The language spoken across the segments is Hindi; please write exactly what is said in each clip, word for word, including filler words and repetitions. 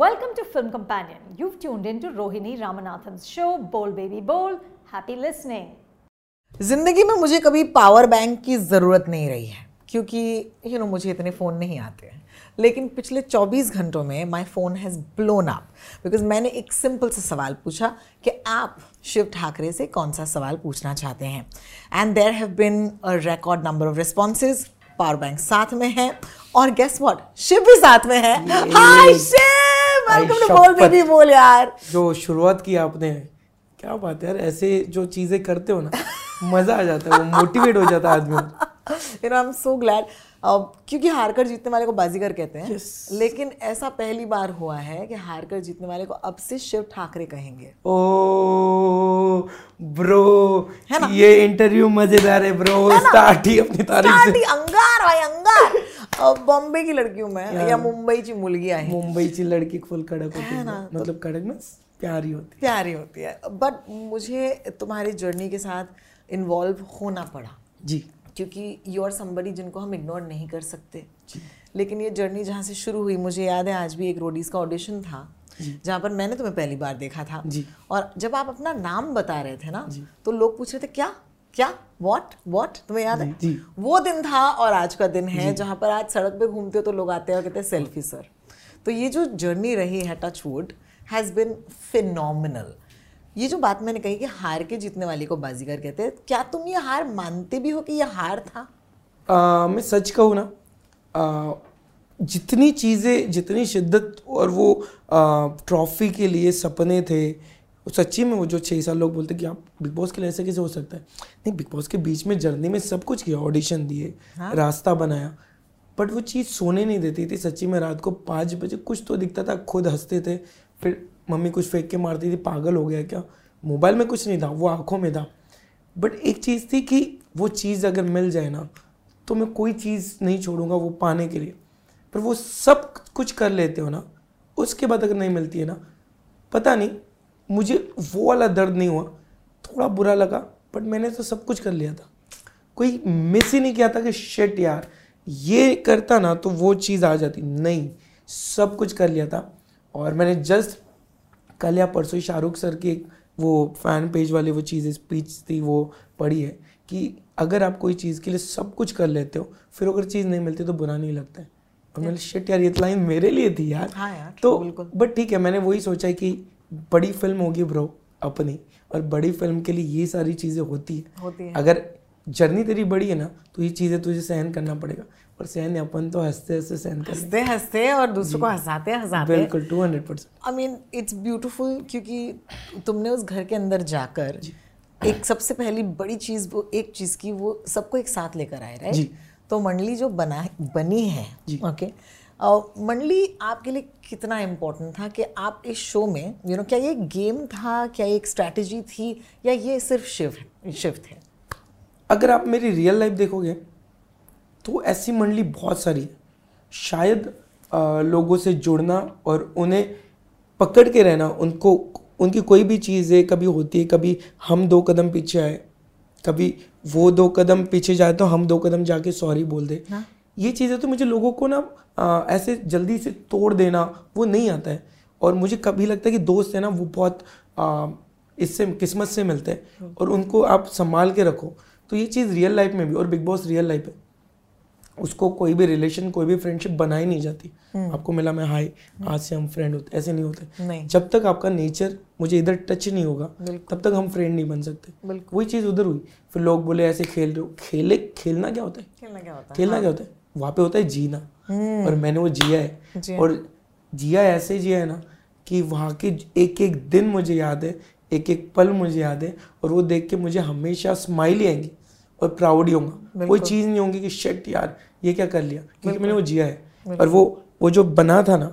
Welcome to Film Companion. You've tuned into Rohini Ramnathan's show Bold Baby Bold. Happy listening. जिंदगी में मुझे कभी पावर बैंक की ज़रूरत नहीं रही है क्योंकि यू नो मुझे इतने फ़ोन नहीं आते हैं, लेकिन पिछले चौबीस घंटों में my phone has blown up because मैंने एक सिंपल सा सवाल पूछा कि आप शिव ठाकरे से कौन सा सवाल पूछना चाहते हैं, and there have been a record number of responses. Power bank साथ में है और गेस व्हाट, शिव भी साथ में है. Hi Shiv, welcome to Bol baby Bol. यार जो शुरुआत की आपने, क्या बात है यार, ऐसे जो चीज़ें करते हो ना मज़ा आ जाता है, वो मोटिवेट हो जाता है आदमी. You know, I'm so glad. uh, क्योंकि हारकर जीतने वाले को बाजीगर कहते हैं. yes. लेकिन ऐसा पहली बार हुआ है कि हारकर जीतने वाले को अब से शिव ठाकरे कहेंगे. ओ ब्रो, है ना? ये इंटरव्यू मजेदार है ब्रो. स्टार्ट ही अपनी तारीफ से. अंगार भाई अंगार. uh, बॉम्बे की लड़कियों में या मुंबई की मुलगी है. मुंबई की लड़की फुल कड़क होती है ना, मतलब कड़कनेस प्यारी होती है, प्यारी होती है. बट मुझे तुम्हारी जर्नी के साथ इन्वॉल्व होना पड़ा जी, क्योंकि यू आर समबडी जिनको हम इग्नोर नहीं कर सकते. लेकिन ये जर्नी जहाँ से शुरू हुई, मुझे याद है आज भी एक रोडीज़ का ऑडिशन था जहाँ पर मैंने तुम्हें पहली बार देखा था. और जब आप अपना नाम बता रहे थे ना, तो लोग पूछ रहे थे क्या क्या वॉट वॉट, तुम्हें याद है? वो दिन था और आज का दिन है जहाँ पर आज सड़क पर घूमते हो तो लोग आते हैं और कहते हैं सेल्फी सर. तो ये जो जर्नी रही है, touch wood, has been phenomenal. ये जो बात मैंने कही कि हार के जीतने वाले को बाजीगर कहते हैं, क्या तुम ये हार मानते भी हो कि ये हार था? आ, मैं सच कहूँ ना, आ, जितनी चीज़ें, जितनी शिद्दत और वो ट्रॉफी के लिए सपने थे, सच्ची में वो जो छः साल लोग बोलते कि आप बिग बॉस के लिए ऐसे कैसे हो सकता है, नहीं, बिग बॉस के बीच में जर्नी में सब कुछ किया, ऑडिशन दिए, हाँ? रास्ता बनाया, बट वो चीज़ सोने नहीं देती थी. सच्ची में रात को पाँच बजे कुछ तो दिखता था, खुद हंसते थे, फिर मम्मी कुछ फेंक के मारती थी, पागल हो गया क्या. मोबाइल में कुछ नहीं था, वो आंखों में था. बट एक चीज़ थी कि वो चीज़ अगर मिल जाए ना तो मैं कोई चीज़ नहीं छोड़ूंगा वो पाने के लिए. पर वो सब कुछ कर लेते हो ना, उसके बाद अगर नहीं मिलती है ना, पता नहीं मुझे वो वाला दर्द नहीं हुआ, थोड़ा बुरा लगा. बट मैंने तो सब कुछ कर लिया था, कोई मिस ही नहीं किया था कि शिट यार ये करता ना तो वो चीज़ आ जाती, नहीं, सब कुछ कर लिया था. और मैंने जस्ट कल या परसों ही शाहरुख सर की एक वो फ़ैन पेज वाली वो चीज़ स्पीच थी, वो पढ़ी है कि अगर आप कोई चीज़ के लिए सब कुछ कर लेते हो, फिर अगर चीज़ नहीं मिलती तो बुरा नहीं लगता है. और मैंने शिट यार ये लाइन मेरे लिए थी यार. हाँ यार, तो बिल्कुल. बट ठीक है, मैंने वही सोचा कि बड़ी फिल्म होगी ब्रो अपनी, और बड़ी फिल्म के लिए ये सारी चीज़ें होती है, होती है. अगर जर्नी तेरी बड़ी है ना तो ये चीज़ें तुझे सहन करना पड़ेगा. और सहन, अपन तो हंसते हंसते सहन करते, हंसते हंसते और दूसरों को हंसाते हंसाते, बिल्कुल two hundred percent. I mean it's beautiful, क्योंकि तुमने उस घर के अंदर जाकर एक सबसे पहली बड़ी चीज़, वो एक चीज़ की, वो सबको एक साथ लेकर आए, राइट? तो मंडली जो बना बनी है, ओके, मंडली आपके लिए कितना इम्पोर्टेंट था कि आप इस शो में, यू नो, क्या ये गेम था, क्या ये एक स्ट्रैटेजी थी, या ये सिर्फ शिव शिव थे? अगर आप मेरी रियल लाइफ देखोगे तो ऐसी मंडली बहुत सारी है. शायद आ, लोगों से जुड़ना और उन्हें पकड़ के रहना, उनको उनकी कोई भी चीज़ें कभी होती है, कभी हम दो कदम पीछे आए, कभी वो दो कदम पीछे जाए तो हम दो कदम जाके सॉरी बोल दे, हाँ? ये चीज़ें तो मुझे लोगों को ना आ, ऐसे जल्दी से तोड़ देना वो नहीं आता है. और मुझे कभी लगता है कि दोस्त है ना वो बहुत आ, इससे किस्मत से मिलते हैं, और उनको आप संभाल के रखो. तो ये चीज़ रियल लाइफ में भी, और बिग बॉस रियल लाइफ है, उसको कोई भी रिलेशन, कोई भी फ्रेंडशिप बनाई नहीं जाती. आपको मिला मैं हाय आज से हम फ्रेंड होते, ऐसे नहीं होते. नहीं. जब तक आपका नेचर मुझे इधर टच नहीं होगा तब तक हम फ्रेंड नहीं बन सकते. वही चीज़ उधर हुई. फिर लोग बोले ऐसे खेल रहे हो, खेले खेलना क्या होता है, खेलना क्या होता है, खेलना क्या होता है, वहाँ पे होता है जीना. और मैंने वो जिया है, और जिया ऐसे जिया है ना कि वहाँ के एक एक दिन मुझे याद है, एक एक पल मुझे याद है, और वो देख के मुझे हमेशा स्माइल आएंगी और प्राउड ही होगा. कोई चीज़ नहीं होगी कि शिट यार ये क्या कर लिया, क्योंकि मैंने वो जिया है. और वो वो जो बना था ना,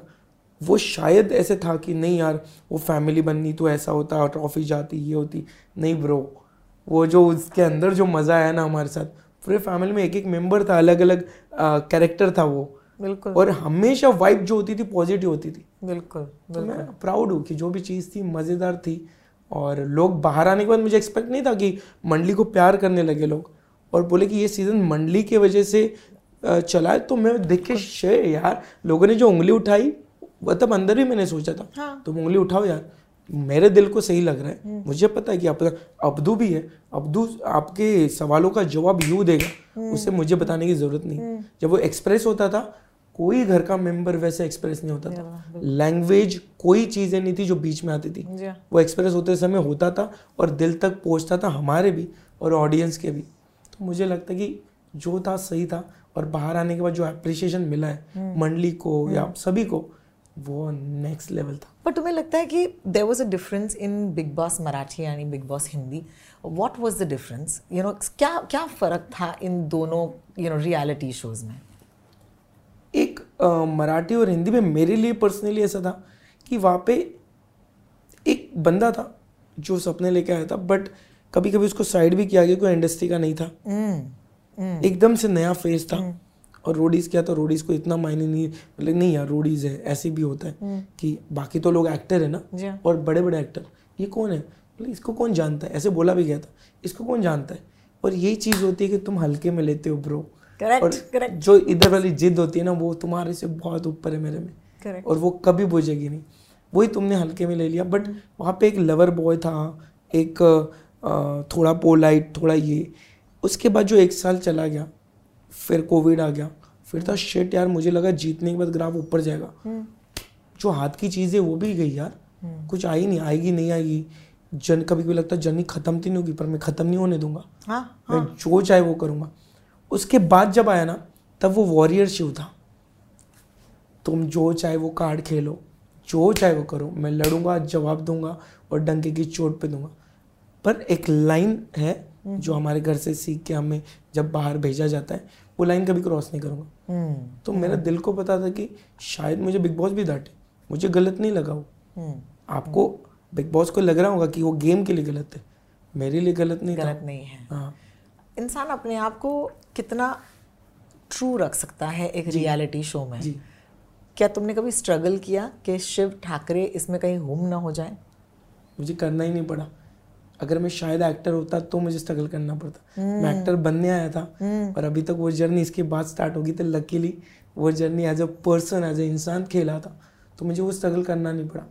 वो शायद ऐसे था कि नहीं यार वो फैमिली बननी तो ऐसा होता, ट्रॉफी जाती, ये होती, नहीं ब्रो, वो जो उसके अंदर जो मज़ा आया ना हमारे साथ, पूरे फैमिली में एक एक मेंबर था, अलग अलग कैरेक्टर था वो, बिल्कुल. और हमेशा वाइब जो होती थी पॉजिटिव होती थी, बिल्कुल. तो मैं प्राउड हूँ कि जो भी चीज़ थी मज़ेदार थी. और लोग बाहर आने के बाद मुझे एक्सपेक्ट नहीं था कि मंडली को प्यार करने लगे लोग, और बोले कि ये सीज़न मंडली के वजह से चला है. तो मैं देख के शे यार, लोगों ने जो उंगली उठाई वह तब अंदर ही मैंने सोचा था हाँ। तो उंगली उठाओ यार, मेरे दिल को सही लग रहा है, मुझे पता है कि आप अब्दू भी है, अब्दू आपके सवालों का जवाब यूं देगा, उसे मुझे बताने की जरूरत नहीं। जब वो एक्सप्रेस होता था, कोई घर का मेंबर वैसे एक्सप्रेस नहीं होता था, लैंग्वेज कोई चीजें नहीं थी जो बीच में आती थी, वो एक्सप्रेस होते समय होता था और दिल तक पहुंचता था हमारे भी और ऑडियंस के भी। तो मुझे लगता है कि जो था सही था, और बाहर आने के बाद जो एप्रिसिएशन मिला है मंडली को या सभी को, वो नेक्स्ट लेवल था। पर तुम्हें लगता है कि there was a difference in Bigg Boss Marathi यानी Bigg Boss Hindi, what was the difference, you know क्या क्या फर्क था इन दोनों यू नो रियलिटी शोज में? एक uh, मराठी और हिंदी में मेरे लिए पर्सनली ऐसा था कि वहाँ पे एक बंदा था जो सपने लेके आया था, बट कभी कभी उसको साइड भी किया गया, कोई इंडस्ट्री का नहीं था, mm. Mm. एकदम से नया फेस था। mm. और रोडीज़ क्या था, रोडीज़ को इतना मायने नहीं, मतलब नहीं यार रोडीज़ है, ऐसे भी होता है mm. कि बाकी तो लोग एक्टर है ना, और बड़े बड़े एक्टर, ये कौन है, मतलब इसको कौन जानता है, ऐसे बोला भी गया था, इसको कौन जानता है। और यही चीज़ होती है कि तुम हल्के में लेते हो ब्रो, correct, और correct. जो इधर वाली जिद होती है ना, वो तुम्हारे से बहुत ऊपर है मेरे में, correct. और वो कभी बुझेगी नहीं, वही तुमने हल्के में ले लिया। But mm. वहाँ पे एक लवर बॉय था, एक थोड़ा पोलाइट, थोड़ा ये, उसके बाद जो एक साल चला गया, फिर कोविड आ गया, फिर था शिट यार, मुझे लगा जीतने के बाद ग्राफ ऊपर जाएगा, जो हाथ की चीज़ है वो भी गई यार, कुछ आई नहीं, आएगी नहीं आएगी, जन कभी कभी लगता है जर्नी खत्म तो नहीं होगी, पर मैं खत्म नहीं होने दूंगा, हाँ, हाँ। मैं जो चाहे वो करूँगा। उसके बाद जब आया ना, तब वो वॉरियर शिव था, तुम जो चाहे वो कार्ड खेलो, जो चाहे वो करो, मैं लड़ूंगा, जवाब दूंगा और डंके की चोट पे दूंगा। पर एक लाइन है जो हमारे घर से सीख के हमें जब बाहर भेजा जाता है, वो लाइन कभी क्रॉस नहीं करूँगा। तो मेरा दिल को पता था कि शायद मुझे बिग बॉस भी डांटे, मुझे गलत नहीं लगा वो। आपको बिग बॉस को लग रहा होगा कि वो गेम के लिए गलत है, मेरे लिए गलत नहीं, गलत नहीं है। हाँ, इंसान अपने आप को कितना ट्रू रख सकता है एक रियलिटी शो में। क्या तुमने कभी स्ट्रगल किया कि शिव ठाकरे इसमें कहीं गुम ना हो जाए? मुझे करना ही नहीं पड़ा, अगर मैं शायद एक्टर होता तो मुझे स्ट्रगल करना पड़ता। mm. मैं एक्टर बनने आया था mm. और अभी तक वो जर्नी इसके बाद स्टार्ट होगी, तो लकीली वो journey as a person, as a इंसान खेला था, तो मुझे वो स्ट्रगल करना नहीं पड़ा।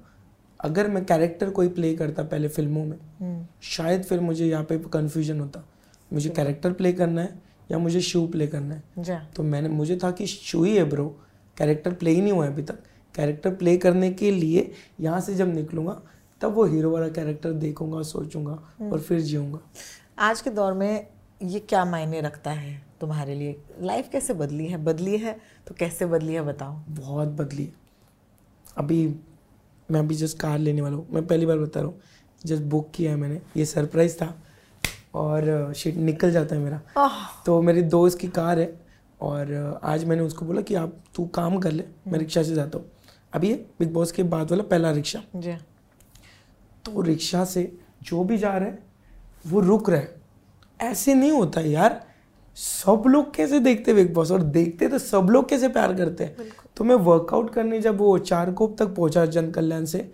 अगर मैं कैरेक्टर कोई प्ले करता पहले फिल्मों में, mm. शायद फिर मुझे यहाँ पे कन्फ्यूजन होता, मुझे कैरेक्टर प्ले करना है या मुझे शो प्ले करना है। yeah. तो मैंने मुझे था कि शो ही है ब्रो, कैरेक्टर प्ले ही नहीं हुआ है अभी तक। कैरेक्टर प्ले करने के लिए यहाँ से जब निकलूँगा, तब वो हीरो वाला कैरेक्टर देखूंगा, सोचूंगा और फिर जीऊंगा। आज के दौर में ये क्या मायने रखता है तुम्हारे लिए? लाइफ कैसे बदली है? बदली है तो कैसे बदली है, बताओ। बहुत बदली है। अभी मैं अभी जस्ट कार लेने वाला हूँ, मैं पहली बार बता रहा हूँ, जस्ट बुक किया है मैंने, ये सरप्राइज था और शिट निकल जाता है मेरा। oh. तो मेरे दोस्त की कार है और आज मैंने उसको बोला कि आप तू काम कर ले, मैं रिक्शा से जाता हूँ। अभी बिग बॉस के बाद वाला पहला रिक्शा, तो रिक्शा से जो भी जा रहा है वो रुक रहा है। ऐसे नहीं होता यार, सब लोग कैसे देखते बिग बॉस और देखते तो सब लोग कैसे प्यार करते हैं। तो मैं वर्कआउट करने जब वो चार कोप तक पहुंचा जन कल्याण से,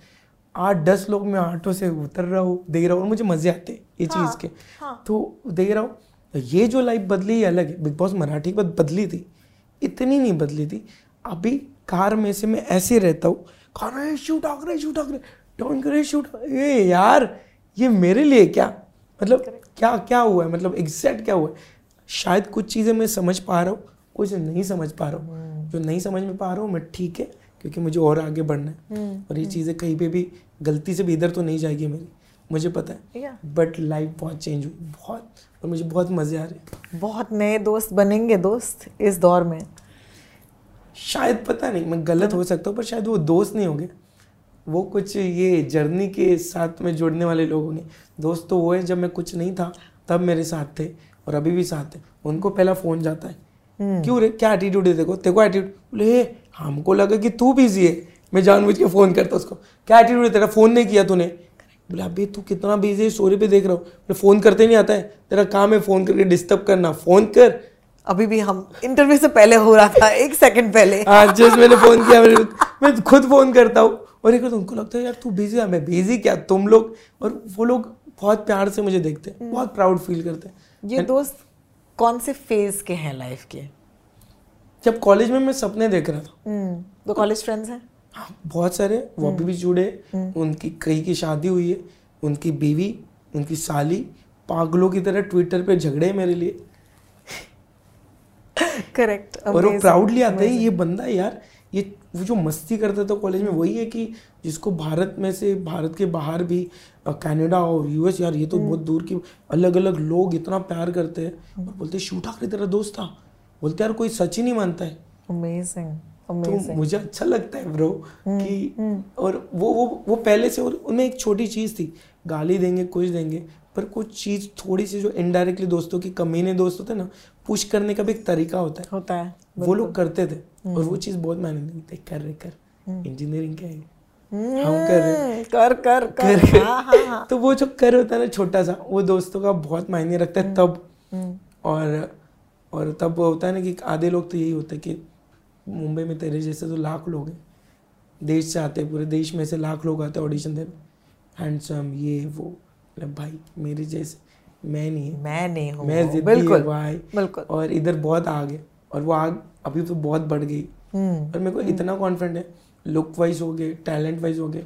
आठ दस लोग मैं ऑटो से उतर रहा हूँ, देख रहा हूँ, मुझे मजे आते हैं ये हाँ, चीज़ के हाँ। तो देख रहा हूँ, ये जो लाइफ बदली है अलग है। बिग बॉस मराठी के बाद बदली थी, इतनी नहीं बदली थी। अभी कार में से मैं ऐसे रहता हूँ, खाना शूट आग रहे शूट आग रहे डोंट करे शूट, ये यार ये मेरे लिए क्या मतलब Correct. क्या क्या हुआ है, मतलब एग्जैक्ट क्या हुआ है। शायद कुछ चीज़ें मैं समझ पा रहा हूँ, कुछ नहीं समझ पा रहा हूँ। hmm. जो नहीं समझ में पा रहा हूँ मैं, ठीक है, क्योंकि मुझे और आगे बढ़ना है। hmm. और ये hmm. चीज़ें कहीं पे भी गलती से भी इधर तो नहीं जाएगी मेरी, मुझे पता है। बट लाइफ बहुत चेंज हुई, बहुत, और मुझे बहुत मज़े आ रहे हैं। बहुत नए दोस्त बनेंगे दोस्त इस दौर में, शायद, पता नहीं, मैं गलत हो सकता हूँ, पर शायद वो दोस्त नहीं होंगे, वो कुछ ये जर्नी के साथ में जुड़ने वाले लोग होंगे। दोस्त तो वो है जब मैं कुछ नहीं था तब मेरे साथ थे और अभी भी साथ है। उनको पहला फ़ोन जाता है, hmm. क्यों रे क्या एटीट्यूड है, देखो देखो एटीट्यूड, बोले हमको लगा कि तू बिजी है, मैं जानबूझ के फ़ोन करता उसको, क्या एटीट्यूड है तेरा, फ़ोन नहीं किया तूने, बोले अभी तू कितना बिजी है, स्टोरी पे देख रहा हूँ, बोले फ़ोन करते नहीं आता है, तेरा काम है फ़ोन करके डिस्टर्ब करना, फ़ोन कर। अभी भी हम इंटरव्यू से पहले हो रहा था, एक सेकंड पहले आज जस्ट मैंने फ़ोन किया, मैं खुद फ़ोन करता हूँ और एक उनको लगता है यार तू बिजी है, मैं बिजी क्या तुम लोग, और वो लोग बहुत प्यार से मुझे देखते हैं, बहुत प्राउड फील करते हैं। ये And दोस्त कौन से फेज के हैं लाइफ के? जब कॉलेज में मैं सपने देख रहा था, तो कॉलेज फ्रेंड्स हैं। बहुत सारे वो अभी भी जुड़े, उनकी कई की शादी हुई है, उनकी बीवी, उनकी साली पागलों की तरह ट्विटर पे झगड़े मेरे लिए करेक्ट और वो प्राउडली आते हैं ये बंदा यार, ये वो जो मस्ती करता था कॉलेज में वही है कि जिसको भारत में से भारत के बाहर भी कनाडा और यूएस यार ये तो बहुत दूर की अलग अलग लोग इतना प्यार करते हैं और बोलते हैं शिव ठाकरे तेरा दोस्त था, बोलते यार कोई सच ही नहीं मानता है। Amazing amazing. तो मुझे अच्छा लगता है ब्रो कि और वो वो वो पहले से, और उनमें एक छोटी चीज़ थी गाली देंगे कुछ देंगे पर कुछ चीज़ थोड़ी सी जो इनडायरेक्टली दोस्तों की कमीने दोस्त होते हैं ना पुश करने का भी एक तरीका होता है होता है वो लोग करते थे और वो चीज़ बहुत मायने थी। कर रहे कर इंजीनियरिंग क्या है हम कर रहे कर कर कर, कर, कर। हाँ, हाँ, हाँ। तो वो जो कर होता है ना छोटा सा वो दोस्तों का बहुत मायने रखता है तब। और और तब होता है ना कि आधे लोग तो यही होते हैं कि मुंबई में तेरे जैसे तो लाख लोग हैं, देश से आते पूरे देश में से लाख लोग आते हैं ऑडिशन देने, हैंडसम ये वो, मतलब भाई मेरे जैसे मैं नहीं है मैं नहीं हूँ मैं जिद्दी बिल्कुल भाई बिल्कुल। और इधर बहुत आग है और वो आग अभी तो बहुत बढ़ गई और मेरे को इतना कॉन्फिडेंट है लुक वाइज हो गए टैलेंट वाइज हो गए,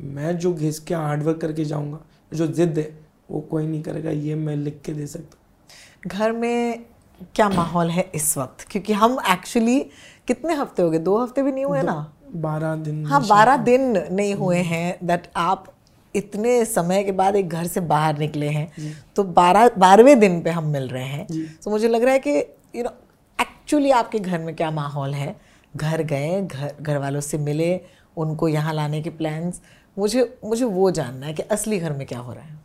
मैं जो घिस के हार्डवर्क करके जाऊँगा जो जिद है वो कोई नहीं करेगा, ये मैं लिख के दे सकता। घर में क्या माहौल है इस वक्त, क्योंकि हम एक्चुअली कितने हफ्ते हो गए, दो हफ्ते भी नहीं हुए ना, बारह दिन हाँ बारह दिन नहीं हुए हैं दैट आप इतने समय के बाद एक घर से बाहर निकले हैं, तो बारह बारहवें दिन पे हम मिल रहे हैं। तो मुझे लग रहा है कि यू नो एक्चुअली आपके घर में क्या माहौल है, घर गए घर घर वालों से मिले, उनको यहाँ लाने के प्लान्स, मुझे मुझे वो जानना है कि असली घर में क्या हो रहा है।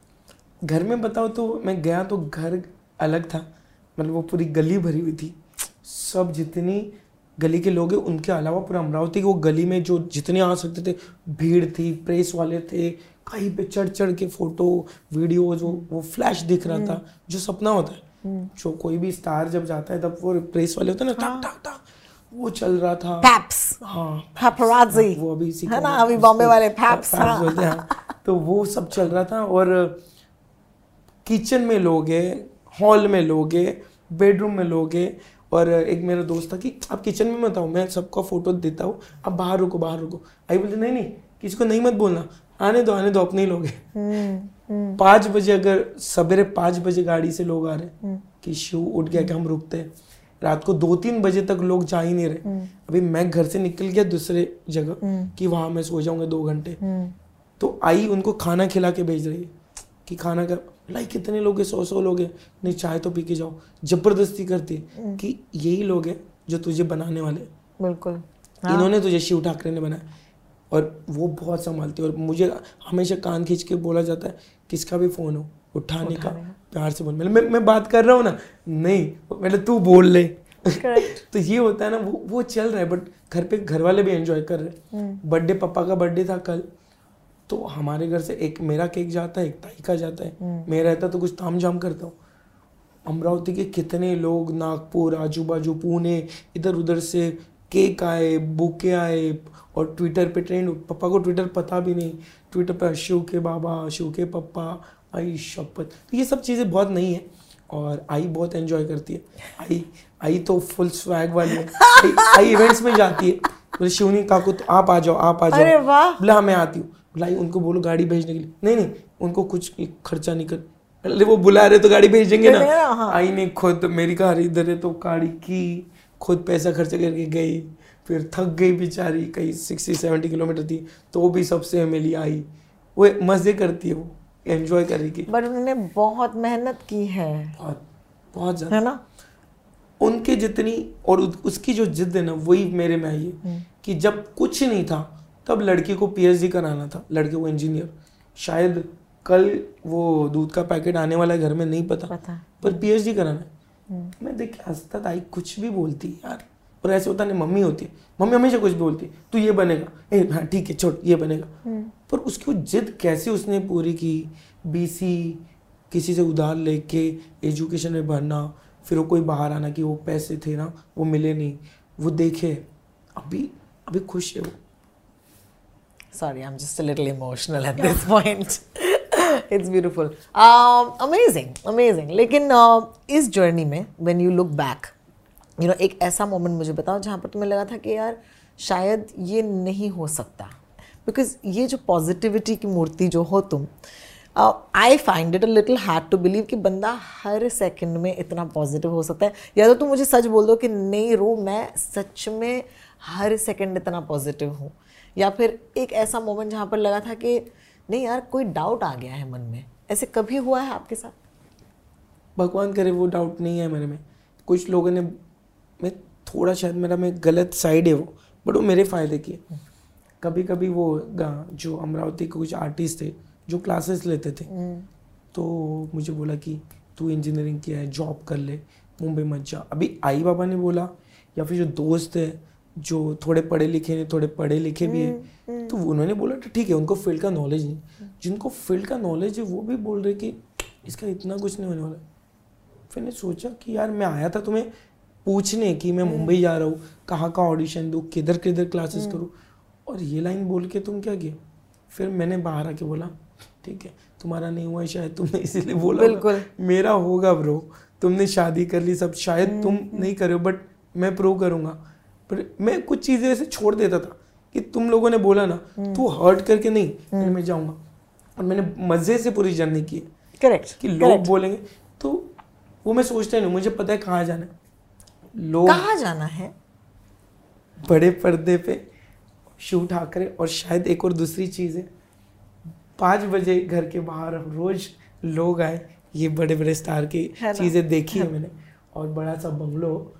घर में बताओ तो मैं गया तो घर अलग था, मतलब वो पूरी गली भरी हुई थी, सब जितनी गली के लोग हैं उनके अलावा पूरा अमरावती वो गली में जो जितने आ सकते थे भीड़ थी, प्रेस वाले थे, कहीं पे चढ़ चढ़ के फोटो वीडियोज वो वो फ्लैश दिख रहा था जो सपना होता है जो कोई भी स्टार जब जाता है तब वो प्रेस वाले होते हैं ना हाँ। टाक टाक टाक वो चल रहा था पैप्स हाँ पैपराजी वो अभी है ना अभी बॉम्बे वाले पैप्स बोलते हैं, तो वो सब चल रहा था। और किचन में लोग है, हॉल में लोग है, बेडरूम में लोग है। और एक मेरा दोस्त था कि आप किचन में मत आओ, मैं सबका फोटो देता हूँ, आप बाहर रुको बाहर रुको। आई बोलते नहीं नहीं किसी को नहीं मत बोलना, आने दो आने दो अपने ही लोग हैं। पाँच बजे अगर सवेरे पाँच बजे गाड़ी से लोग आ रहे कि शिव उठ गया कि हम रुकते हैं, रात को दो तीन बजे तक लोग जा ही नहीं रहे। अभी मैं घर से निकल गया दूसरे जगह कि वहाँ मैं सो जाऊँगा दो घंटे, तो आई उनको खाना खिला के भेज रही है कि खाना का लाइक कितने लोग हैं, सौ सौ लोग हैं, नहीं चाय तो पी के जाओ। जबरदस्ती करती है कि यही लोग हैं जो तुझे बनाने वाले, बिल्कुल इन्होंने तुझे शिव ठाकरे ने बनाया। और वो बहुत संभालती है और मुझे हमेशा कान खींच के बोला जाता है किसका भी फ़ोन हो उठाने का प्यार से बोल, मैं मैं बात कर रहा हूँ ना, नहीं मैंने तू बोल ले तो ये होता है ना वो वो चल रहा है। बट घर पे घर वाले भी एंजॉय कर रहे हैं। बर्थडे पापा का बर्थडे था कल, तो हमारे घर से एक मेरा केक जाता है, एक ताई का जाता है, मैं रहता तो कुछ ताम झाम करता हूँ। अमरावती के कितने लोग, नागपुर आजू बाजू, पुणे, इधर उधर से केक आए, बुके आए और ट्विटर पे ट्रेंड। पापा को ट्विटर पता भी नहीं, ट्विटर पर शिव के बाबा, शिव के पापा, आई शपथ। तो ये सब चीज़ें बहुत नई है और आई बहुत एंजॉय करती है। आई आई तो फुल स्वैग वाली है। आई, आई इवेंट्स में जाती है, बोले शिव ने काकू तो आप आ जाओ आप आ जाओ, बोला मैं आती हूँ, बोला उनको बोलो गाड़ी भेजने के लिए, नहीं नहीं उनको कुछ खर्चा नहीं कर, अरे वो बुला रहे तो गाड़ी भेजेंगे ना। आई ने खुद मेरी कार इधर है तो गाड़ी की खुद पैसा खर्च करके गई, फिर थक गई बेचारी, कहीं सिक्सटी सेवेंटी किलोमीटर थी तो भी सबसे मिली। आई वो मज़े करती है, वो एंजॉय करेगी, बट उन्होंने बहुत मेहनत की है, बहुत बहुत ज़्यादा है ना उनके जितनी। और उसकी जो जिद है ना वही मेरे में आई है कि जब कुछ नहीं था तब लड़की को पीएचडी कराना था, लड़के को इंजीनियर, शायद कल वो दूध का पैकेट आने वाला है घर में नहीं पता, पता। पर पीएचडी कराना है। मैं देख हंसता था, आई कुछ भी बोलती यार। और ऐसे होता नहीं, मम्मी होती है, मम्मी हमेशा कुछ भी बोलती है, तू ये बनेगा, ए हाँ ठीक है छोड़ ये बनेगा। पर उसकी वो जिद कैसे उसने पूरी की, बीसी किसी से उधार लेके एजुकेशन में भरना, फिर वो कोई बाहर आना कि वो पैसे थे ना वो मिले नहीं, वो देखे अभी अभी खुश है वो। Sorry I am just a little emotional at this point, it's beautiful, amazing amazing. लेकिन uh, इस जर्नी में when you look back, you know एक ऐसा मोमेंट मुझे बताओ जहाँ पर तुम्हें लगा था कि यार शायद ये नहीं हो सकता, बिकॉज ये जो पॉजिटिविटी की मूर्ति जो हो तुम, I find it a little hard to believe कि बंदा हर सेकंड में इतना पॉजिटिव हो सकता है। या तो तुम मुझे सच बोल दो कि नहीं रो, मैं सच में हर सेकंड इतना पॉजिटिव हूँ, या फिर एक ऐसा मोमेंट जहाँ पर लगा था कि नहीं यार कोई डाउट आ गया है मन में, ऐसे कभी हुआ है आपके साथ? भगवान करे वो डाउट नहीं है मेरे में। कुछ लोगों ने, मैं थोड़ा शायद मेरा मैं गलत साइड है वो, बट वो मेरे फ़ायदे की है। कभी कभी वो जो अमरावती के कुछ आर्टिस्ट थे जो क्लासेस लेते थे, तो मुझे बोला कि तू इंजीनियरिंग किया है, जॉब कर ले, मुंबई मत जा। अभी आई बाबा ने बोला, या फिर जो दोस्त है जो थोड़े पढ़े लिखे हैं, थोड़े पढ़े लिखे भी हैं, तो उन्होंने बोला तो ठीक है, उनको फील्ड का नॉलेज नहीं। जिनको फील्ड का नॉलेज है वो भी बोल रहे कि इसका इतना कुछ नहीं होने वाला। फिर मैंने सोचा कि यार मैं आया था तुम्हें पूछने कि मैं मुंबई जा रहा हूँ, कहाँ कहाँ ऑडिशन दूँ, किधर किधर क्लासेस करूँ, और ये लाइन बोल के तुम क्या किए? फिर मैंने बाहर आके बोला ठीक है तुम्हारा नहीं हुआ है, शायद तुमने इसीलिए बोला, बिल्कुल मेरा होगा ब्रो, तुमने शादी कर ली सब, शायद तुम नहीं करो बट मैं प्रूव करूँगा। पर मैं कुछ चीज़ें ऐसे छोड़ देता था कि तुम लोगों ने बोला ना, तू हर्ट करके नहीं, फिर मैं जाऊँगा, और मैंने मज़े से पूरी जर्नी की है। करेक्ट कि लोग बोलेंगे तो वो मैं सोचता ही नहीं, मुझे पता है कहाँ जाना है। लोग कहाँ जाना है? बड़े पर्दे पे शिव ठाकरे, और शायद एक और दूसरी चीज़ है, पाँच बजे घर के बाहर रोज लोग आए, ये बड़े बड़े स्टार की चीज़ें देखी है मैंने, और बड़ा सा बंगलो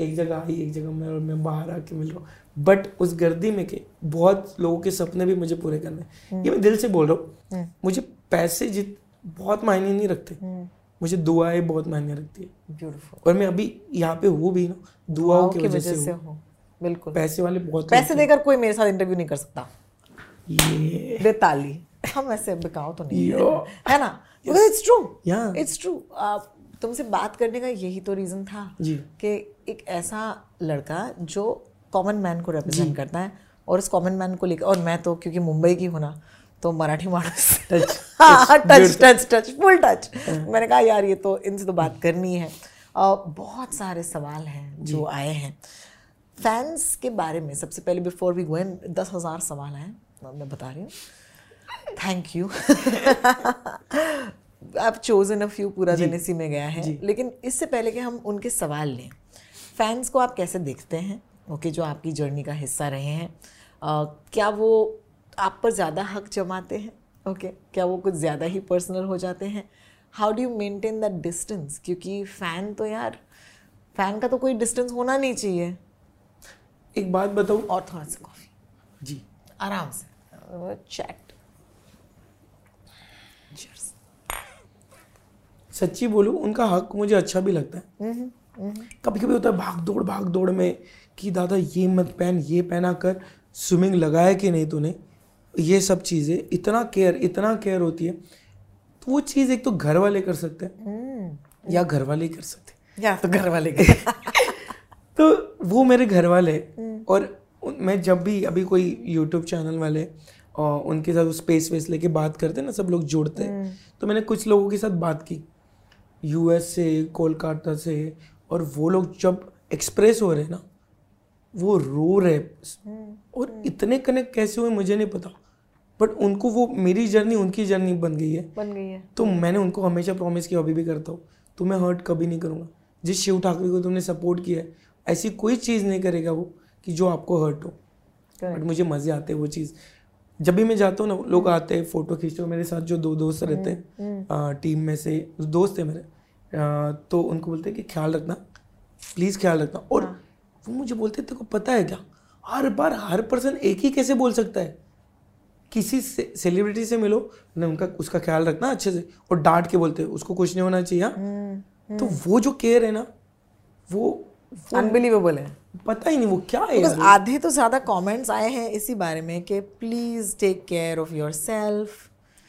एक जगह आई एक जगह मैं, और मैं बाहर आके मिल रहा हूँ। बट उस गर्दी में के बहुत लोगों के सपने भी मुझे पूरे करने हैं, ये मैं दिल से बोल रहा हूँ। मुझे पैसे जित बहुत मायने नहीं रखते, मुझे दुआएं बहुत मायने रखती है। ब्यूटीफुल। और मैं अभी यहाँ पे हूँ भी ना दुआओं की वजह से हूँ। बिल्कुल। पैसे वाले बहुत, पैसे देकर कोई मेरे साथ इंटरव्यू नहीं कर सकता। ये बेताली हम ऐसे बिकाओ तो नहीं है ना, because it's true, it's true. तुमसे बात करने का यही तो रीज़न था कि एक ऐसा लड़का जो कॉमन मैन को रिप्रेजेंट करता है, और उस कॉमन मैन को लेकर, और मैं तो क्योंकि मुंबई की हूँ ना, तो मराठी माणूस touch touch touch touch full touch. मैंने कहा यार ये तो, इनसे तो बात करनी है। uh, बहुत सारे सवाल हैं जो आए हैं फैंस के बारे में। सबसे पहले बिफोर वी गो इन, दस हज़ार सवाल हैं मैं बता रही हूँ, थैंक यू। आप चोजन अ फ्यू, पूरा दिन इसी में गया है। लेकिन इससे पहले कि हम उनके सवाल लें, फैंस को आप कैसे देखते हैं? ओके okay, जो आपकी जर्नी का हिस्सा रहे हैं, uh, क्या वो आप पर ज़्यादा हक जमाते हैं? ओके okay, क्या वो कुछ ज़्यादा ही पर्सनल हो जाते हैं? How do you maintain that distance? क्योंकि फ़ैन तो यार, फ़ैन का तो कोई डिस्टेंस होना नहीं चाहिए। एक बात बताऊँ, और थोड़ा सा कॉफ़ी जी आराम से चैट। सच्ची बोलूँ उनका हक मुझे अच्छा भी लगता है। कभी कभी होता है भाग दौड़ भाग दौड़ में कि दादा ये मत पहन, ये पहना कर, स्विमिंग लगाया कि नहीं तूने, ये सब चीज़ें, इतना केयर इतना केयर होती है। तो वो चीज़ एक तो घर वाले कर सकते हैं, या घर वाले कर सकते, या तो घर वाले कर तो वो मेरे घर वाले। और मैं जब भी अभी कोई यूट्यूब चैनल वाले और उनके साथ स्पेस वेस लेके बात करते हैं ना, सब लोग जुड़ते हैं, तो मैंने कुछ लोगों के साथ बात की यूएस से, कोलकाता से, और वो लोग जब एक्सप्रेस हो रहे हैं ना, वो रो रहे, और इतने कनेक्ट कैसे हुए मुझे नहीं पता, बट उनको वो मेरी जर्नी उनकी जर्नी बन गई है बन गई है तो मैंने उनको हमेशा प्रॉमिस किया, अभी भी करता हूँ, तुम्हें हर्ट कभी नहीं करूँगा। जिस शिव ठाकरे को तुमने सपोर्ट किया है, ऐसी कोई चीज़ नहीं करेगा वो कि जो आपको हर्ट हो। बट मुझे मज़े आते हैं वो चीज़, जब भी मैं जाता हूँ ना, लोग आते हैं फ़ोटो खींचते हैं। मेरे साथ जो दो दोस्त रहते हैं टीम में से, दोस्त हैं मेरे, आ, तो उनको बोलते हैं कि ख्याल रखना, प्लीज़ ख्याल रखना। और हाँ। वो मुझे बोलते तेरे को पता है क्या, हर बार हर पर्सन एक ही कैसे बोल सकता है? किसी से, सेलिब्रिटी से मिलो ना, उनका उसका ख्याल रखना अच्छे से, और डांट के बोलते हैं उसको कुछ नहीं होना चाहिए। हाँ, तो वो जो केयर है ना, वो अनबिलीवेबल है, पता ही नहीं वो क्या है। बिकॉज आधे तो ज़्यादा कमेंट्स आए हैं इसी बारे में कि please take care of yourself,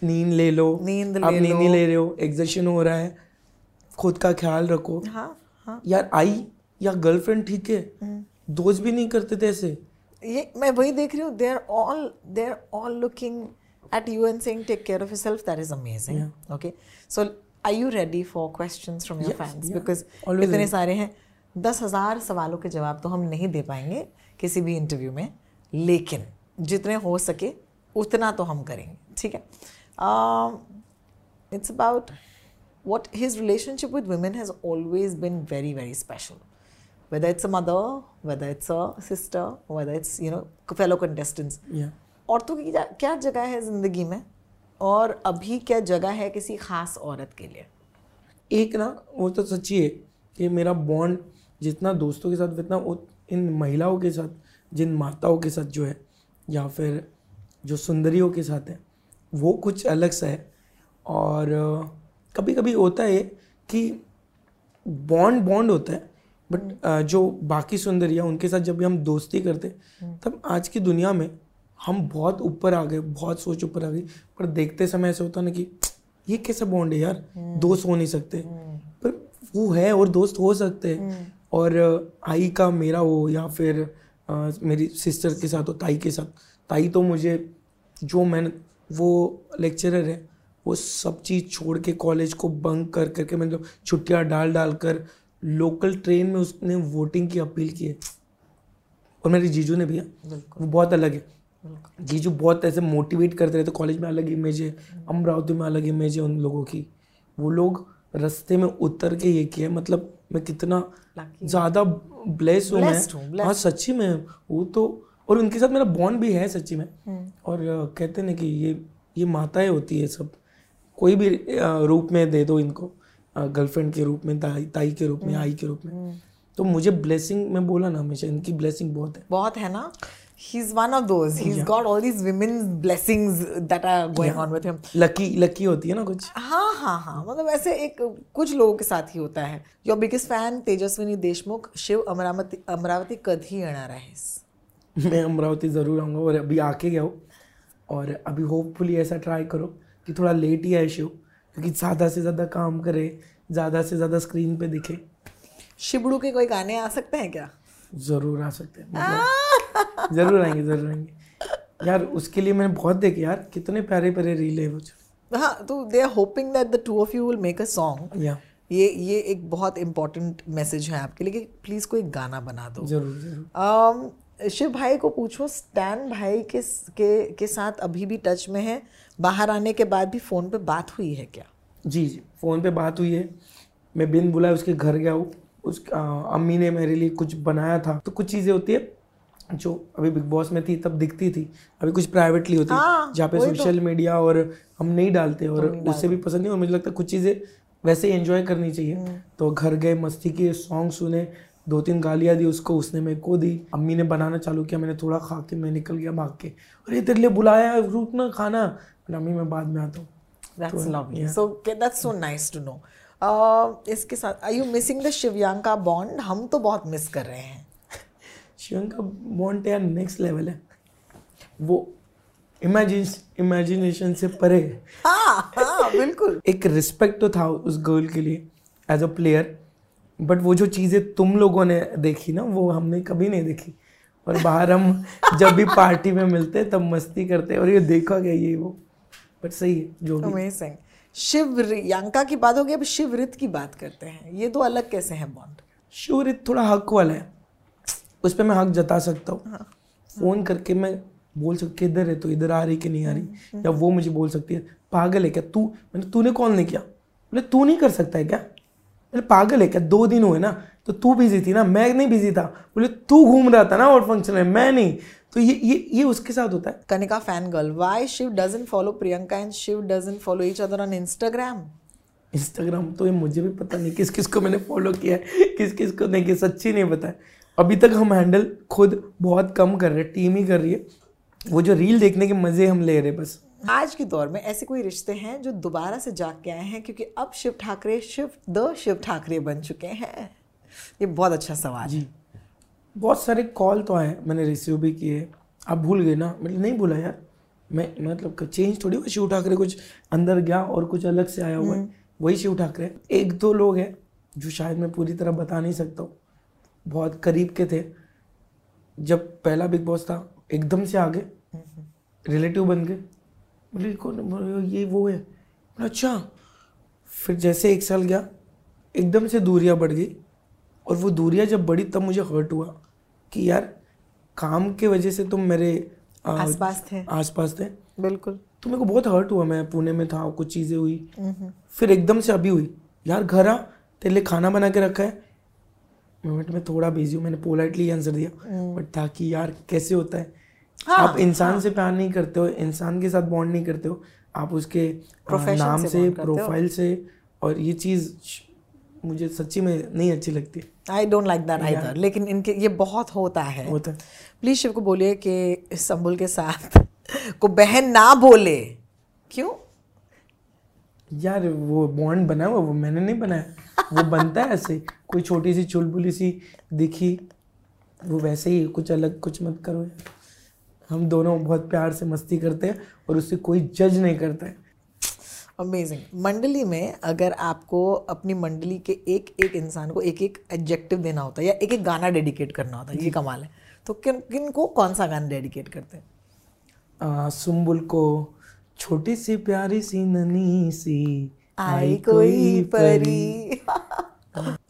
नींद ले लो, नींद आप नींद नहीं ले रहे हो, एक्सर्शन हो रहा है, खुद का ख्याल रखो। हाँ, हाँ। यार आई या गर्लफ्रेंड ठीक है, दोस्त भी नहीं करते थे ऐसे। ये मैं वही देख रही हूँ, they are all they are all looking at you and saying take care of yourself, that is amazing. Okay, so are you ready for questions from your fans? Because इतने सारे हैं, दस हज़ार सवालों के जवाब तो हम नहीं दे पाएंगे किसी भी इंटरव्यू में, लेकिन जितने हो सके उतना तो हम करेंगे, ठीक है. It's about what his relationship with women has always been very very special, whether it's a mother, whether it's a sister, whether it's you know fellow contestants. yeah. औरतों की क्या जगह है ज़िंदगी में और अभी क्या जगह है किसी ख़ास औरत के लिए. एक ना वो तो सच्ची है कि मेरा बॉन्ड जितना दोस्तों के साथ उतना इन महिलाओं के साथ, जिन माताओं के साथ जो है या फिर जो सुंदरियों के साथ है, वो कुछ अलग सा है. और कभी कभी होता है कि बॉन्ड बॉन्ड होता है, बट जो बाकी सुंदरियाँ उनके साथ जब भी हम दोस्ती करते तब आज की दुनिया में हम बहुत ऊपर आ गए, बहुत सोच ऊपर आ गई. पर देखते समय ऐसा होता है ना कि ये कैसा बॉन्ड है यार, दोस्त हो नहीं सकते, पर वो है और दोस्त हो सकते हैं. और आई का मेरा हो या फिर आ, मेरी सिस्टर के साथ हो, ताई के साथ. ताई तो मुझे जो मैंने वो लेक्चरर है, वो सब चीज़ छोड़ के कॉलेज को बंक कर करके मतलब छुट्टियाँ डाल डाल कर लोकल ट्रेन में उसने वोटिंग की अपील की है. और मेरे जीजू ने भी, वो बहुत अलग है. जीजू बहुत ऐसे मोटिवेट करते रहते. कॉलेज में अलग इमेज है, अमरावती में अलग इमेज है उन लोगों की. वो लोग रास्ते में उतर के ये किया, मतलब मैं कितना ज़्यादा ब्लेस हूँ मैं. हाँ सच्ची में वो तो, और उनके साथ मेरा बॉन्ड भी है सच्ची में. और कहते ना कि ये ये माताएँ होती है सब, कोई भी रूप में दे दो इनको, गर्लफ्रेंड के रूप में, ताई ताई के रूप में, आई के रूप में. तो मुझे ब्लेसिंग में बोला ना हमेशा, इनकी ब्लेसिंग बहुत है, बहुत है ना. He is one of those, he is got all these women's blessings that are going on with him. Lucky lucky होती है ना कुछ. हाँ हाँ हाँ, मतलब ऐसे एक कुछ लोगों के साथ ही होता है. Your biggest fan Tejaswini Deshmukh. Shiv, Amravati Amravati कभी येणार आहेस? मैं अमरावती जरूर आऊँगा, और अभी आके गया हो. और अभी होपफुली ऐसा ट्राई करो कि थोड़ा लेट ही आए शिव, क्योंकि ज़्यादा से ज़्यादा काम करे, ज़्यादा से ज़्यादा स्क्रीन पे दिखे. शिबड़ू के कोई गाने आ सकते हैं क्या? ज़रूर आ सकते हैं, मतलब ज़रूर आएंगे, ज़रूर आएंगे यार. उसके लिए मैंने बहुत देखे यार, कितने प्यारे प्यारे रील है वो. हाँ, तो they are hoping that the two of you will make a song. ये ये एक बहुत इम्पॉर्टेंट मैसेज है आपके लिए कि प्लीज़ कोई गाना बना दो. ज़रूर ज़रूर. शिव भाई को पूछो, स्टैन भाई के के के साथ अभी भी टच में है? बाहर आने के बाद भी फ़ोन पे बात हुई है क्या? जी जी, फ़ोन पे बात हुई है. मैं बिन बुलाए उसके घर गया हूँ. उस आ, अम्मी ने मेरे लिए कुछ बनाया था. तो कुछ चीज़ें होती है जो अभी बिग बॉस में थी तब दिखती थी, अभी कुछ प्राइवेटली होती है जहाँ पे सोशल तो, मीडिया और हम नहीं डालते, और तो उससे भी पसंद नहीं. और मुझे लगता है कुछ चीज़ें वैसे ही एंजॉय करनी चाहिए. तो घर गए, मस्ती के सॉन्ग सुने, दो तीन गालियाँ दी उसको, उसने मेरे को दी. अम्मी ने बनाना चालू किया, मैंने थोड़ा खा के मैं निकल गया भाग के. अरे तेरे लिए बुलाया, रुक ना खाना. पर अम्मी मैं बाद में आता हूँ. That's lovely. So that's so nice to know. इसके साथ are you missing the Shivyanka bond? हम तो बहुत मिस कर रहे हैं. शिवयांका बॉन्ड यार नेक्स्ट लेवल है. वो इमेजिन इमेजिनेशन से परे. हाँ हाँ बिल्कुल. एक रिस्पेक्ट तो था उस गर्ल के लिए एज अ प्लेयर, बट वो जो चीज़ें तुम लोगों ने देखी ना, वो हमने कभी नहीं देखी. और बाहर हम जब भी पार्टी में मिलते तब मस्ती करते, और ये देखा गया ये वो. बट सही है जो भी. अमेजिंग. शिव रियांका की बात होगी, अब शिवरित की बात करते हैं. ये दो अलग कैसे हैं बॉन्ड? शिवरित थोड़ा हक वाला है, उस पर मैं हक जता सकता हूँ. हाँ. फ़ोन करके मैं बोल सकती इधर है तो इधर आ रही कि नहीं आ रही, या वो मुझे बोल सकती है पागल है क्या तू, मैंने तूने कॉल नहीं किया, बोले तू नहीं कर सकता है क्या, पागल है क्या, दो दिन हुए ना, तो तू बिजी थी ना, मैं नहीं बिजी था, बोले तू घूम रहा था ना और फंक्शन में मैं नहीं. तो ये ये ये उसके साथ होता है. Kanika fan girl, why Shiv doesn't follow Priyanka and Shiv doesn't follow each other on Instagram? Instagram तो ये मुझे भी पता नहीं किस किस को मैंने फॉलो किया है, किस किस को नहीं किया, सच्ची नहीं पता है. अभी तक हम हैंडल खुद बहुत कम कर रहे, टीम ही कर रही है. वो जो रील देखने के मजे हम ले रहे बस. आज के दौर में ऐसे कोई रिश्ते हैं जो दोबारा से जाग के आए हैं, क्योंकि अब शिव ठाकरे शिव द शिव ठाकरे बन चुके हैं? ये बहुत अच्छा सवाल जी. बहुत सारे कॉल तो आए, मैंने रिसीव भी किए. आप भूल गए ना, मतलब नहीं भूला यार मैं, मतलब चेंज थोड़ी हुआ. शिव ठाकरे कुछ अंदर गया और कुछ अलग से आया हुआ है, वही शिव ठाकरे. एक दो लोग हैं जो शायद मैं पूरी तरह बता नहीं सकता हूँ, बहुत करीब के थे. जब पहला बिग बॉस था एकदम से आगे रिलेटिव बन गए, बोले कौन ये वो है, अच्छा. फिर जैसे एक साल गया एकदम से दूरियां बढ़ गई, और वो दूरियां जब बढ़ी तब मुझे हर्ट हुआ कि यार काम के वजह से तुम मेरे आसपास थे आसपास थे बिल्कुल, तो मेरे को बहुत हर्ट हुआ। मैं पुणे में था, कुछ चीज़ें हुई, फिर एकदम से अभी हुई यार, घर आ, तेरे लिए खाना बना के रखा है। मिनट में थोड़ा बिजी हूँ, मैंने पोलाइटली आंसर दिया, बट था कि यार कैसे होता है। हाँ, आप इंसान हाँ. से प्यार नहीं करते हो, इंसान के साथ बॉन्ड नहीं करते हो, आप उसके नाम से, प्रोफाइल से, और ये चीज़ मुझे सच्ची में नहीं अच्छी लगती। I don't like that either, लेकिन इनके ये बहुत होता है, होता है। प्लीज़ शिव को बोलिए कि संबुल के साथ को बहन ना बोले। क्यों यार, वो बॉन्ड बना हुआ, वो मैंने नहीं बनाया, वो बनता है ऐसे। कोई छोटी सी चुलबुली सी दिखी, वो वैसे ही, कुछ अलग कुछ मत करो। हम दोनों बहुत प्यार से मस्ती करते हैं और उससे कोई जज नहीं करता है। अमेजिंग। मंडली में अगर आपको अपनी मंडली के एक एक इंसान को एक एक एडजेक्टिव देना होता है या एक एक गाना डेडिकेट करना होता है, ये कमाल है, तो किन किन को कौन सा गाना डेडिकेट करते हैं? सुम्बुल को छोटी सी प्यारी सी नन्ही सी आई कोई परी,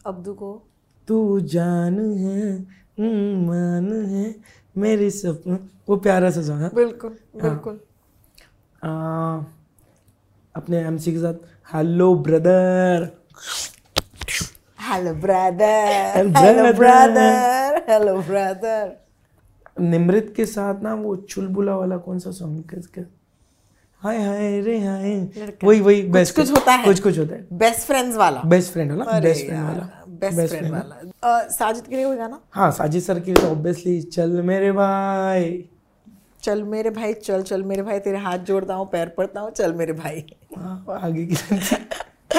अब्दू को तू जान है मान है मेरे सपन, वो प्यारा सा सॉन्ग है। बिल्कुल बिल्कुल। हाँ। आ, अपने एमसी के साथ hello brother, hello brother, hello brother, hello brother. Nimrit के साथ ना वो चुलबुला वाला कौन सा सॉन्ग, किसके हाय हाय रे हाय, वही वही बेस्ट कुछ होता है, कुछ कुछ होता है, बेस्ट फ्रेंड्स वाला, बेस्ट फ्रेंड वाला, बेस्ट फ्रेंड वाला, बेस्ट फ्रेंड वाला। साजिद के लिए हो गाना, हाँ साजिद सर के लिए ऑब्वियसली चल मेरे भाई, चल मेरे भाई, चल चल मेरे भाई, तेरे हाथ जोड़ता हूँ, पैर पड़ता हूँ, चल मेरे भाई। आगे की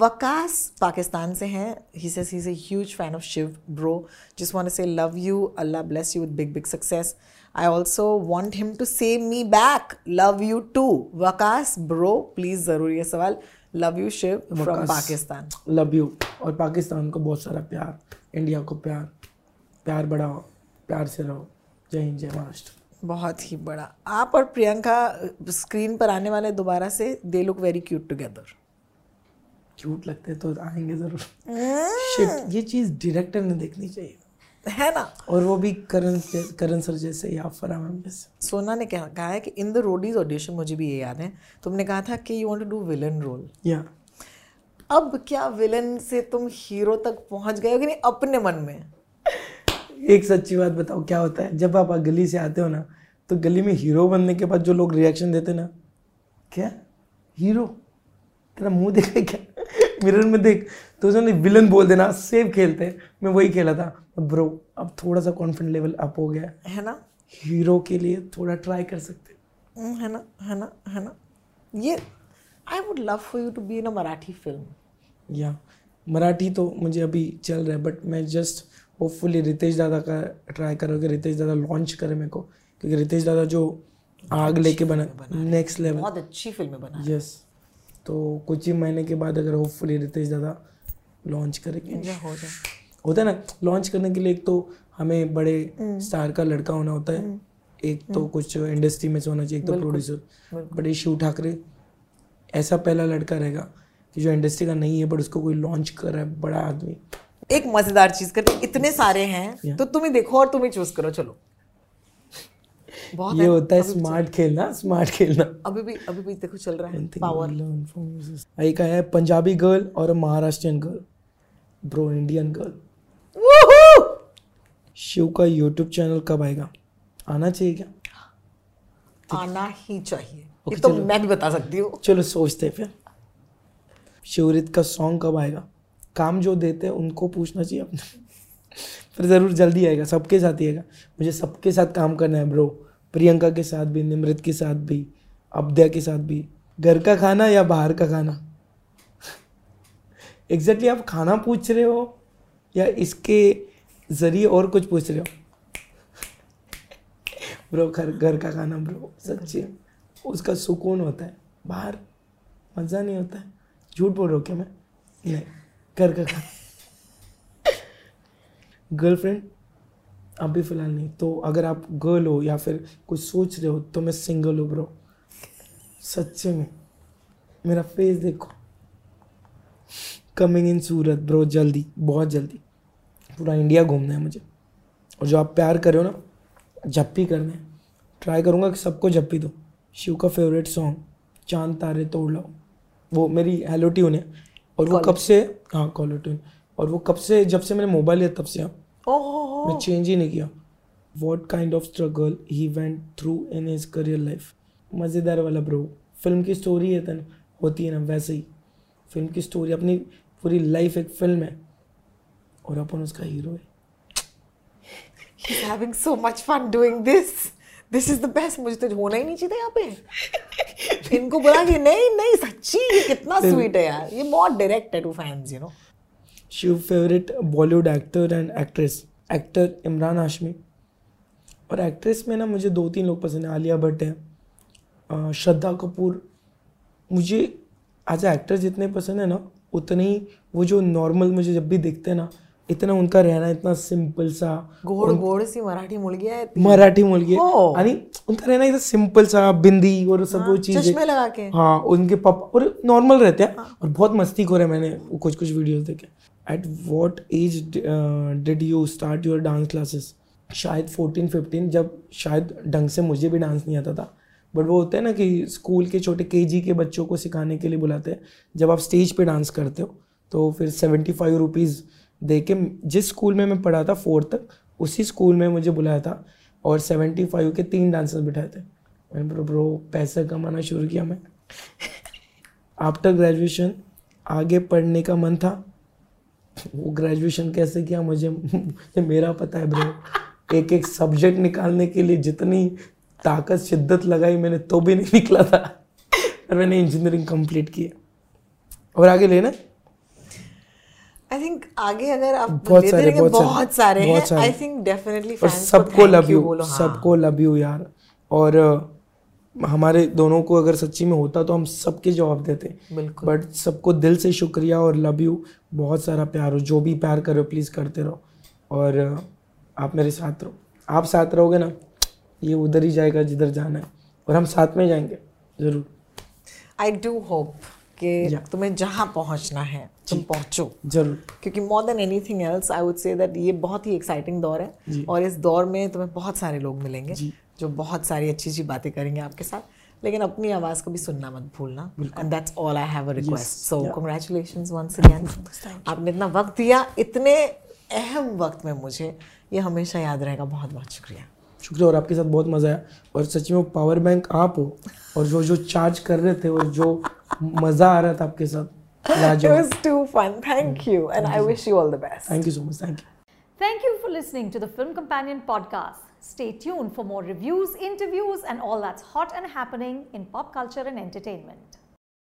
वकास पाकिस्तान से हैं, he says he is a huge fan of Shiv bro, just want to say love you, Allah bless you with big big success, I also want him to say me back love you too. Waqas bro please ज़रूर ये सवाल, love you Shiv from Pakistan, love you. और पाकिस्तान को बहुत सारा प्यार, इंडिया को प्यार, प्यार बढ़ाओ, प्यार से रहो, जय हिंद जय महाराष्ट्र। बहुत ही बड़ा। आप और प्रियंका स्क्रीन पर आने वाले दोबारा से, they look very cute together, cute लगते तो आएंगे ज़रूर। शिट, ये चीज़ डायरेक्टर ने देखनी चाहिए, है ना, और वो भी करण करण सर जैसे या फरहान मैम जैसे। सोना ने क्या कहा है कि इन द रोडीज ऑडिशन, मुझे भी ये याद है, तुमने कहा था कि you want to do villain role, या अब क्या विलन से तुम हीरो तक पहुंच गए हो कि नहीं अपने मन में? एक सच्ची बात बताओ, क्या होता है जब आप गली से आते हो ना, तो गली में हीरो बनने के बाद जो लोग रिएक्शन देते ना, क्या हीरो, तेरा मुंह देखे, क्या मिरर में देख, तो उसने विलन बोल देना, सेफ खेलते हैं। मैं वही खेला था ब्रो, अब थोड़ा सा कॉन्फिडेंट लेवल अप हो गया है ना, हीरो के लिए थोड़ा ट्राई कर सकते है ना, है ना, है ना। ये I would love for you to be in a Marathi film, या मराठी तो मुझे अभी चल रहा है, बट मैं जस्ट होपफुली रितेश दादा का ट्राई करोगे, रितेश दादा लॉन्च करे मेरे को, क्योंकि रितेश दादा जो आग लेके बना, नेक्स्ट लेवल, बहुत अच्छी फिल्में बना, यस, तो कुछ ही महीने के बाद अगर होपफुली रितेश दादा लॉन्च करेंगे, हो जाए, होता है ना। लॉन्च करने के लिए एक तो हमें बड़े स्टार का लड़का होना होता है, एक तो कुछ इंडस्ट्री में से होना चाहिए, एक तो प्रोड्यूसर, बड़े शिव ठाकरे ऐसा पहला लड़का रहेगा कि जो इंडस्ट्री का नहीं है बट उसको कोई लॉन्च कर रहा है, बड़ा आदमी। एक मज़ेदार चीज़ करते, इतने सारे हैं तो तुम ही देखो और तुम ही चूज करो, चलो। बहुत ये है, होता है स्मार्ट खेलना, स्मार्ट खेलना। अभी भी अभी भी देखो चल रहा है पावर। एक है पंजाबी गर्ल और Maharashtrian girl, bro Indian girl. Shiv का यूट्यूब चैनल कब आएगा? आना चाहिए क्या? आना ही चाहिए। okay, ये तो मैं भी बता सकती हूँ। चलो सोचते हैं फिर। शिवरित का सॉन्ग कब आएगा? काम जो देते हैं उनको पूछना चाहिए अपने, फिर ज़रूर जल्दी आएगा। सबके साथ ही आएगा, मुझे सबके साथ काम करना है ब्रो, प्रियंका के साथ भी, निमृत के साथ भी, अब्दू के साथ भी। घर का खाना या बाहर का खाना? एग्जैक्टली exactly, आप खाना पूछ रहे हो या इसके ज़रिए और कुछ पूछ रहे हो? ब्रो घर घर का खाना ब्रो, सच्ची उसका सुकून होता है, बाहर मज़ा नहीं होता है। झूठ बोल रहा हूँ क्या मैं? नहीं, घर का खाना। गर्लफ्रेंड अभी फ़िलहाल नहीं, तो अगर आप गर्ल हो या फिर कुछ सोच रहे हो तो मैं सिंगल हूँ ब्रो, सच्चे में। मेरा फेस देखो, कमिंग इन सूरत ब्रो, जल्दी, बहुत जल्दी। पूरा इंडिया घूमना है मुझे, और जो आप प्यार करो ना झप्पी करने, ट्राई करूँगा कि सबको झप्पी दो। शिव का फेवरेट सॉन्ग चांद तारे तोड़ लाओ, वो मेरी हेलो ट्यून है और वो कब से, हाँ कॉलर ट्यून, और वो कब से, जब से मैंने मोबाइल लिया तब से आप मैं चेंज ही नहीं किया। What kind of struggle he went through in his career life, मज़ेदार वाला ब्रो। फिल्म की स्टोरी है तन होती है ना, वैसे ही फिल्म की स्टोरी, अपनी पूरी लाइफ एक फिल्म है और अपन उसका हीरो है। He's having so much fun doing this. This is the best. मुझे तो होना ही नहीं चाहिए यहाँ पे। इनको बोला कि नहीं नहीं सच्ची ये कितना स्वीट है यार, ये बहुत डायरेक्ट है to fans you know. Shiv favourite Bollywood actor and actress, actor Imran Hashmi और एक्ट्रेस में ना मुझे दो तीन लोग पसंद है, आलिया भट्ट है, श्रद्धा कपूर। मुझे आज एक्टर्स जितने पसंद है ना उतने ही वो जो नॉर्मल मुझे जब भी देखते हैं ना, इतना उनका रहना इतना सिंपल सा, गोड गोड सी मराठी मुलगी है, मराठी मुलगी आणि उनका रहना इतना सिंपल सा, बिंदी और सब वो चीजें चश्मे लगा के, हाँ उनके पापा और नॉर्मल रहते हैं और बहुत मस्ती को रहे। मैंने कुछ कुछ वीडियोस देखे। At what age did you start your dance classes? शायद फोर्टीन फिफ्टीन, जब शायद ढंग से मुझे भी डांस नहीं आता था, बट वो होता है ना कि स्कूल के छोटे केजी के बच्चों को सिखाने के लिए बुलाते हैं, जब आप स्टेज पे डांस करते हो तो फिर सेवेंटी फाइव रुपीज़ दे के, जिस स्कूल में मैं पढ़ा था फोर्थ तक उसी स्कूल में मुझे बुलाया था और सेवेंटी फाइव के तीन डांसर्स बिठाए थे। मैंने ब्रो ब्रो पैसा कमाना शुरू किया मैं। आफ्टर ग्रेजुएशन आगे पढ़ने का मन था, वो ग्रेजुएशन कैसे किया मुझे मेरा पता है ब्रो। एक एक सब्जेक्ट निकालने के लिए जितनी ताकत शिद्दत लगाई मैंने तो भी नहीं निकला था, और मैंने इंजीनियरिंग कंप्लीट किया। और आगे लेना आई थिंक आगे अगर आप बहुत सारे बहुत, बहुत सारे हैं आई थिंक डेफिनेटली फैंस सबको लव यू, सबको लव यू यार। और हमारे दोनों को अगर सच्ची में होता तो हम सबके जवाब देते, बट सबको दिल से शुक्रिया और लव यू, बहुत सारा प्यार हो, जो भी प्यार करो प्लीज़ करते रहो और आप मेरे साथ रहो। आप साथ रहोगे ना ये उधर ही जाएगा जिधर जाना है, और हम साथ में जाएंगे ज़रूर। आई डू होप कि तुम्हें जहाँ पहुँचना है तुम पहुँचो जरूर, क्योंकि more than anything else I would say that ये बहुत ही एक्साइटिंग दौर है और इस दौर में तुम्हें बहुत सारे लोग मिलेंगे जो बहुत सारी अच्छी अच्छी बातें करेंगे आपके साथ, लेकिन अपनी आवाज़ को भी सुनना मत भूलना। And that's all I have a request, so congratulations once again, आपने इतना वक्त दिया, इतने अहम वक्त में मुझे, ये हमेशा याद रहेगा। बहुत बहुत शुक्रिया, शुक्रिया। और आपके साथ बहुत मज़ा आया और सच में पावर बैंक आप हो और जो जो चार्ज कर रहे थे और जो मज़ा आ रहा था आपके साथ, लाजवाब। It was too fun, thank you and I wish you all the best. Thank you so much, thank you. Thank you for listening to the Film Companion podcast. Stay tuned for more reviews, interviews and all that's hot and happening in pop culture and entertainment.